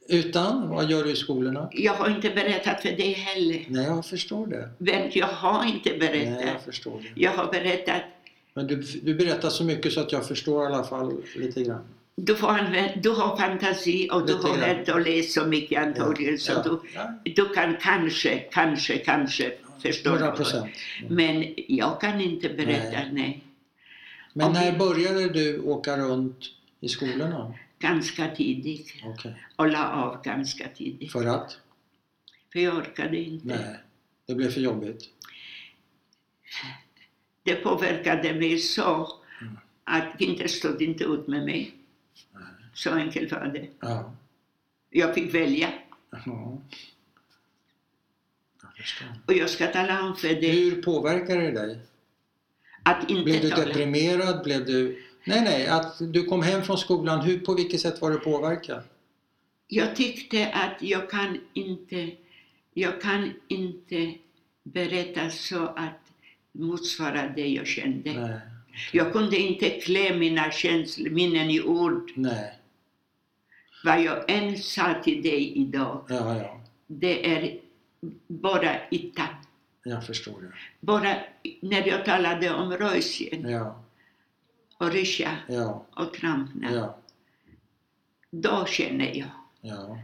Utan? Vad gör du i skolorna? Jag har inte berättat för dig heller. Nej, jag förstår det. Men jag har inte berättat. Nej, jag förstår det. Jag har berättat. Men du, du berättar så mycket så att jag förstår i alla fall lite grann. Du, får använd, du har fantasi och lite du har lärt och läst så mycket antagligen. Ja. Så ja. Du, ja. du kan kanske, kanske, kanske... hundra procent. Men jag kan inte berätta, nej. nej. Men och när vi, började du åka runt i skolorna? Ganska tidigt. Okay. Och la av ganska tidigt. För att? För jag orkade inte. Nej, det blev för jobbigt. Det påverkade mig så mm. att Günther stod inte ut med mig. Nej. Så enkelt var det. Ja. Jag fick välja. Ja. Och jag ska tala om för dig. Hur påverkade det dig? Att inte blev du deprimerad? Blev du... Nej, nej. Att du kom hem från skolan. Hur, på vilket sätt var det påverkad? Jag tyckte att jag kan inte... Jag kan inte berätta så att motsvara det jag kände. Nej. Jag kunde inte klä mina känslor, minnen i ord. Nej. Vad jag än sa till dig idag. Ja, ja. Det är... Bara itta. Jag förstår det. Bara när jag talade om Reusen ja. och Ryssa ja. och Trampnau. Ja. Då känner jag. Ja.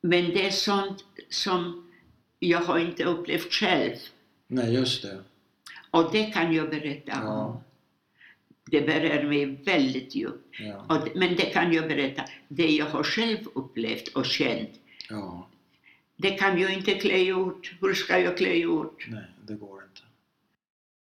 Men det är sånt som jag har inte upplevt själv. Nej, just det. Och det kan jag berätta ja. om. Det berör mig väldigt djupt. Ja. Och, men det kan jag berätta. Det jag har själv upplevt och känt. Ja. Det kan jag inte klä ut. Hur ska jag klä ut? Nej, det går inte.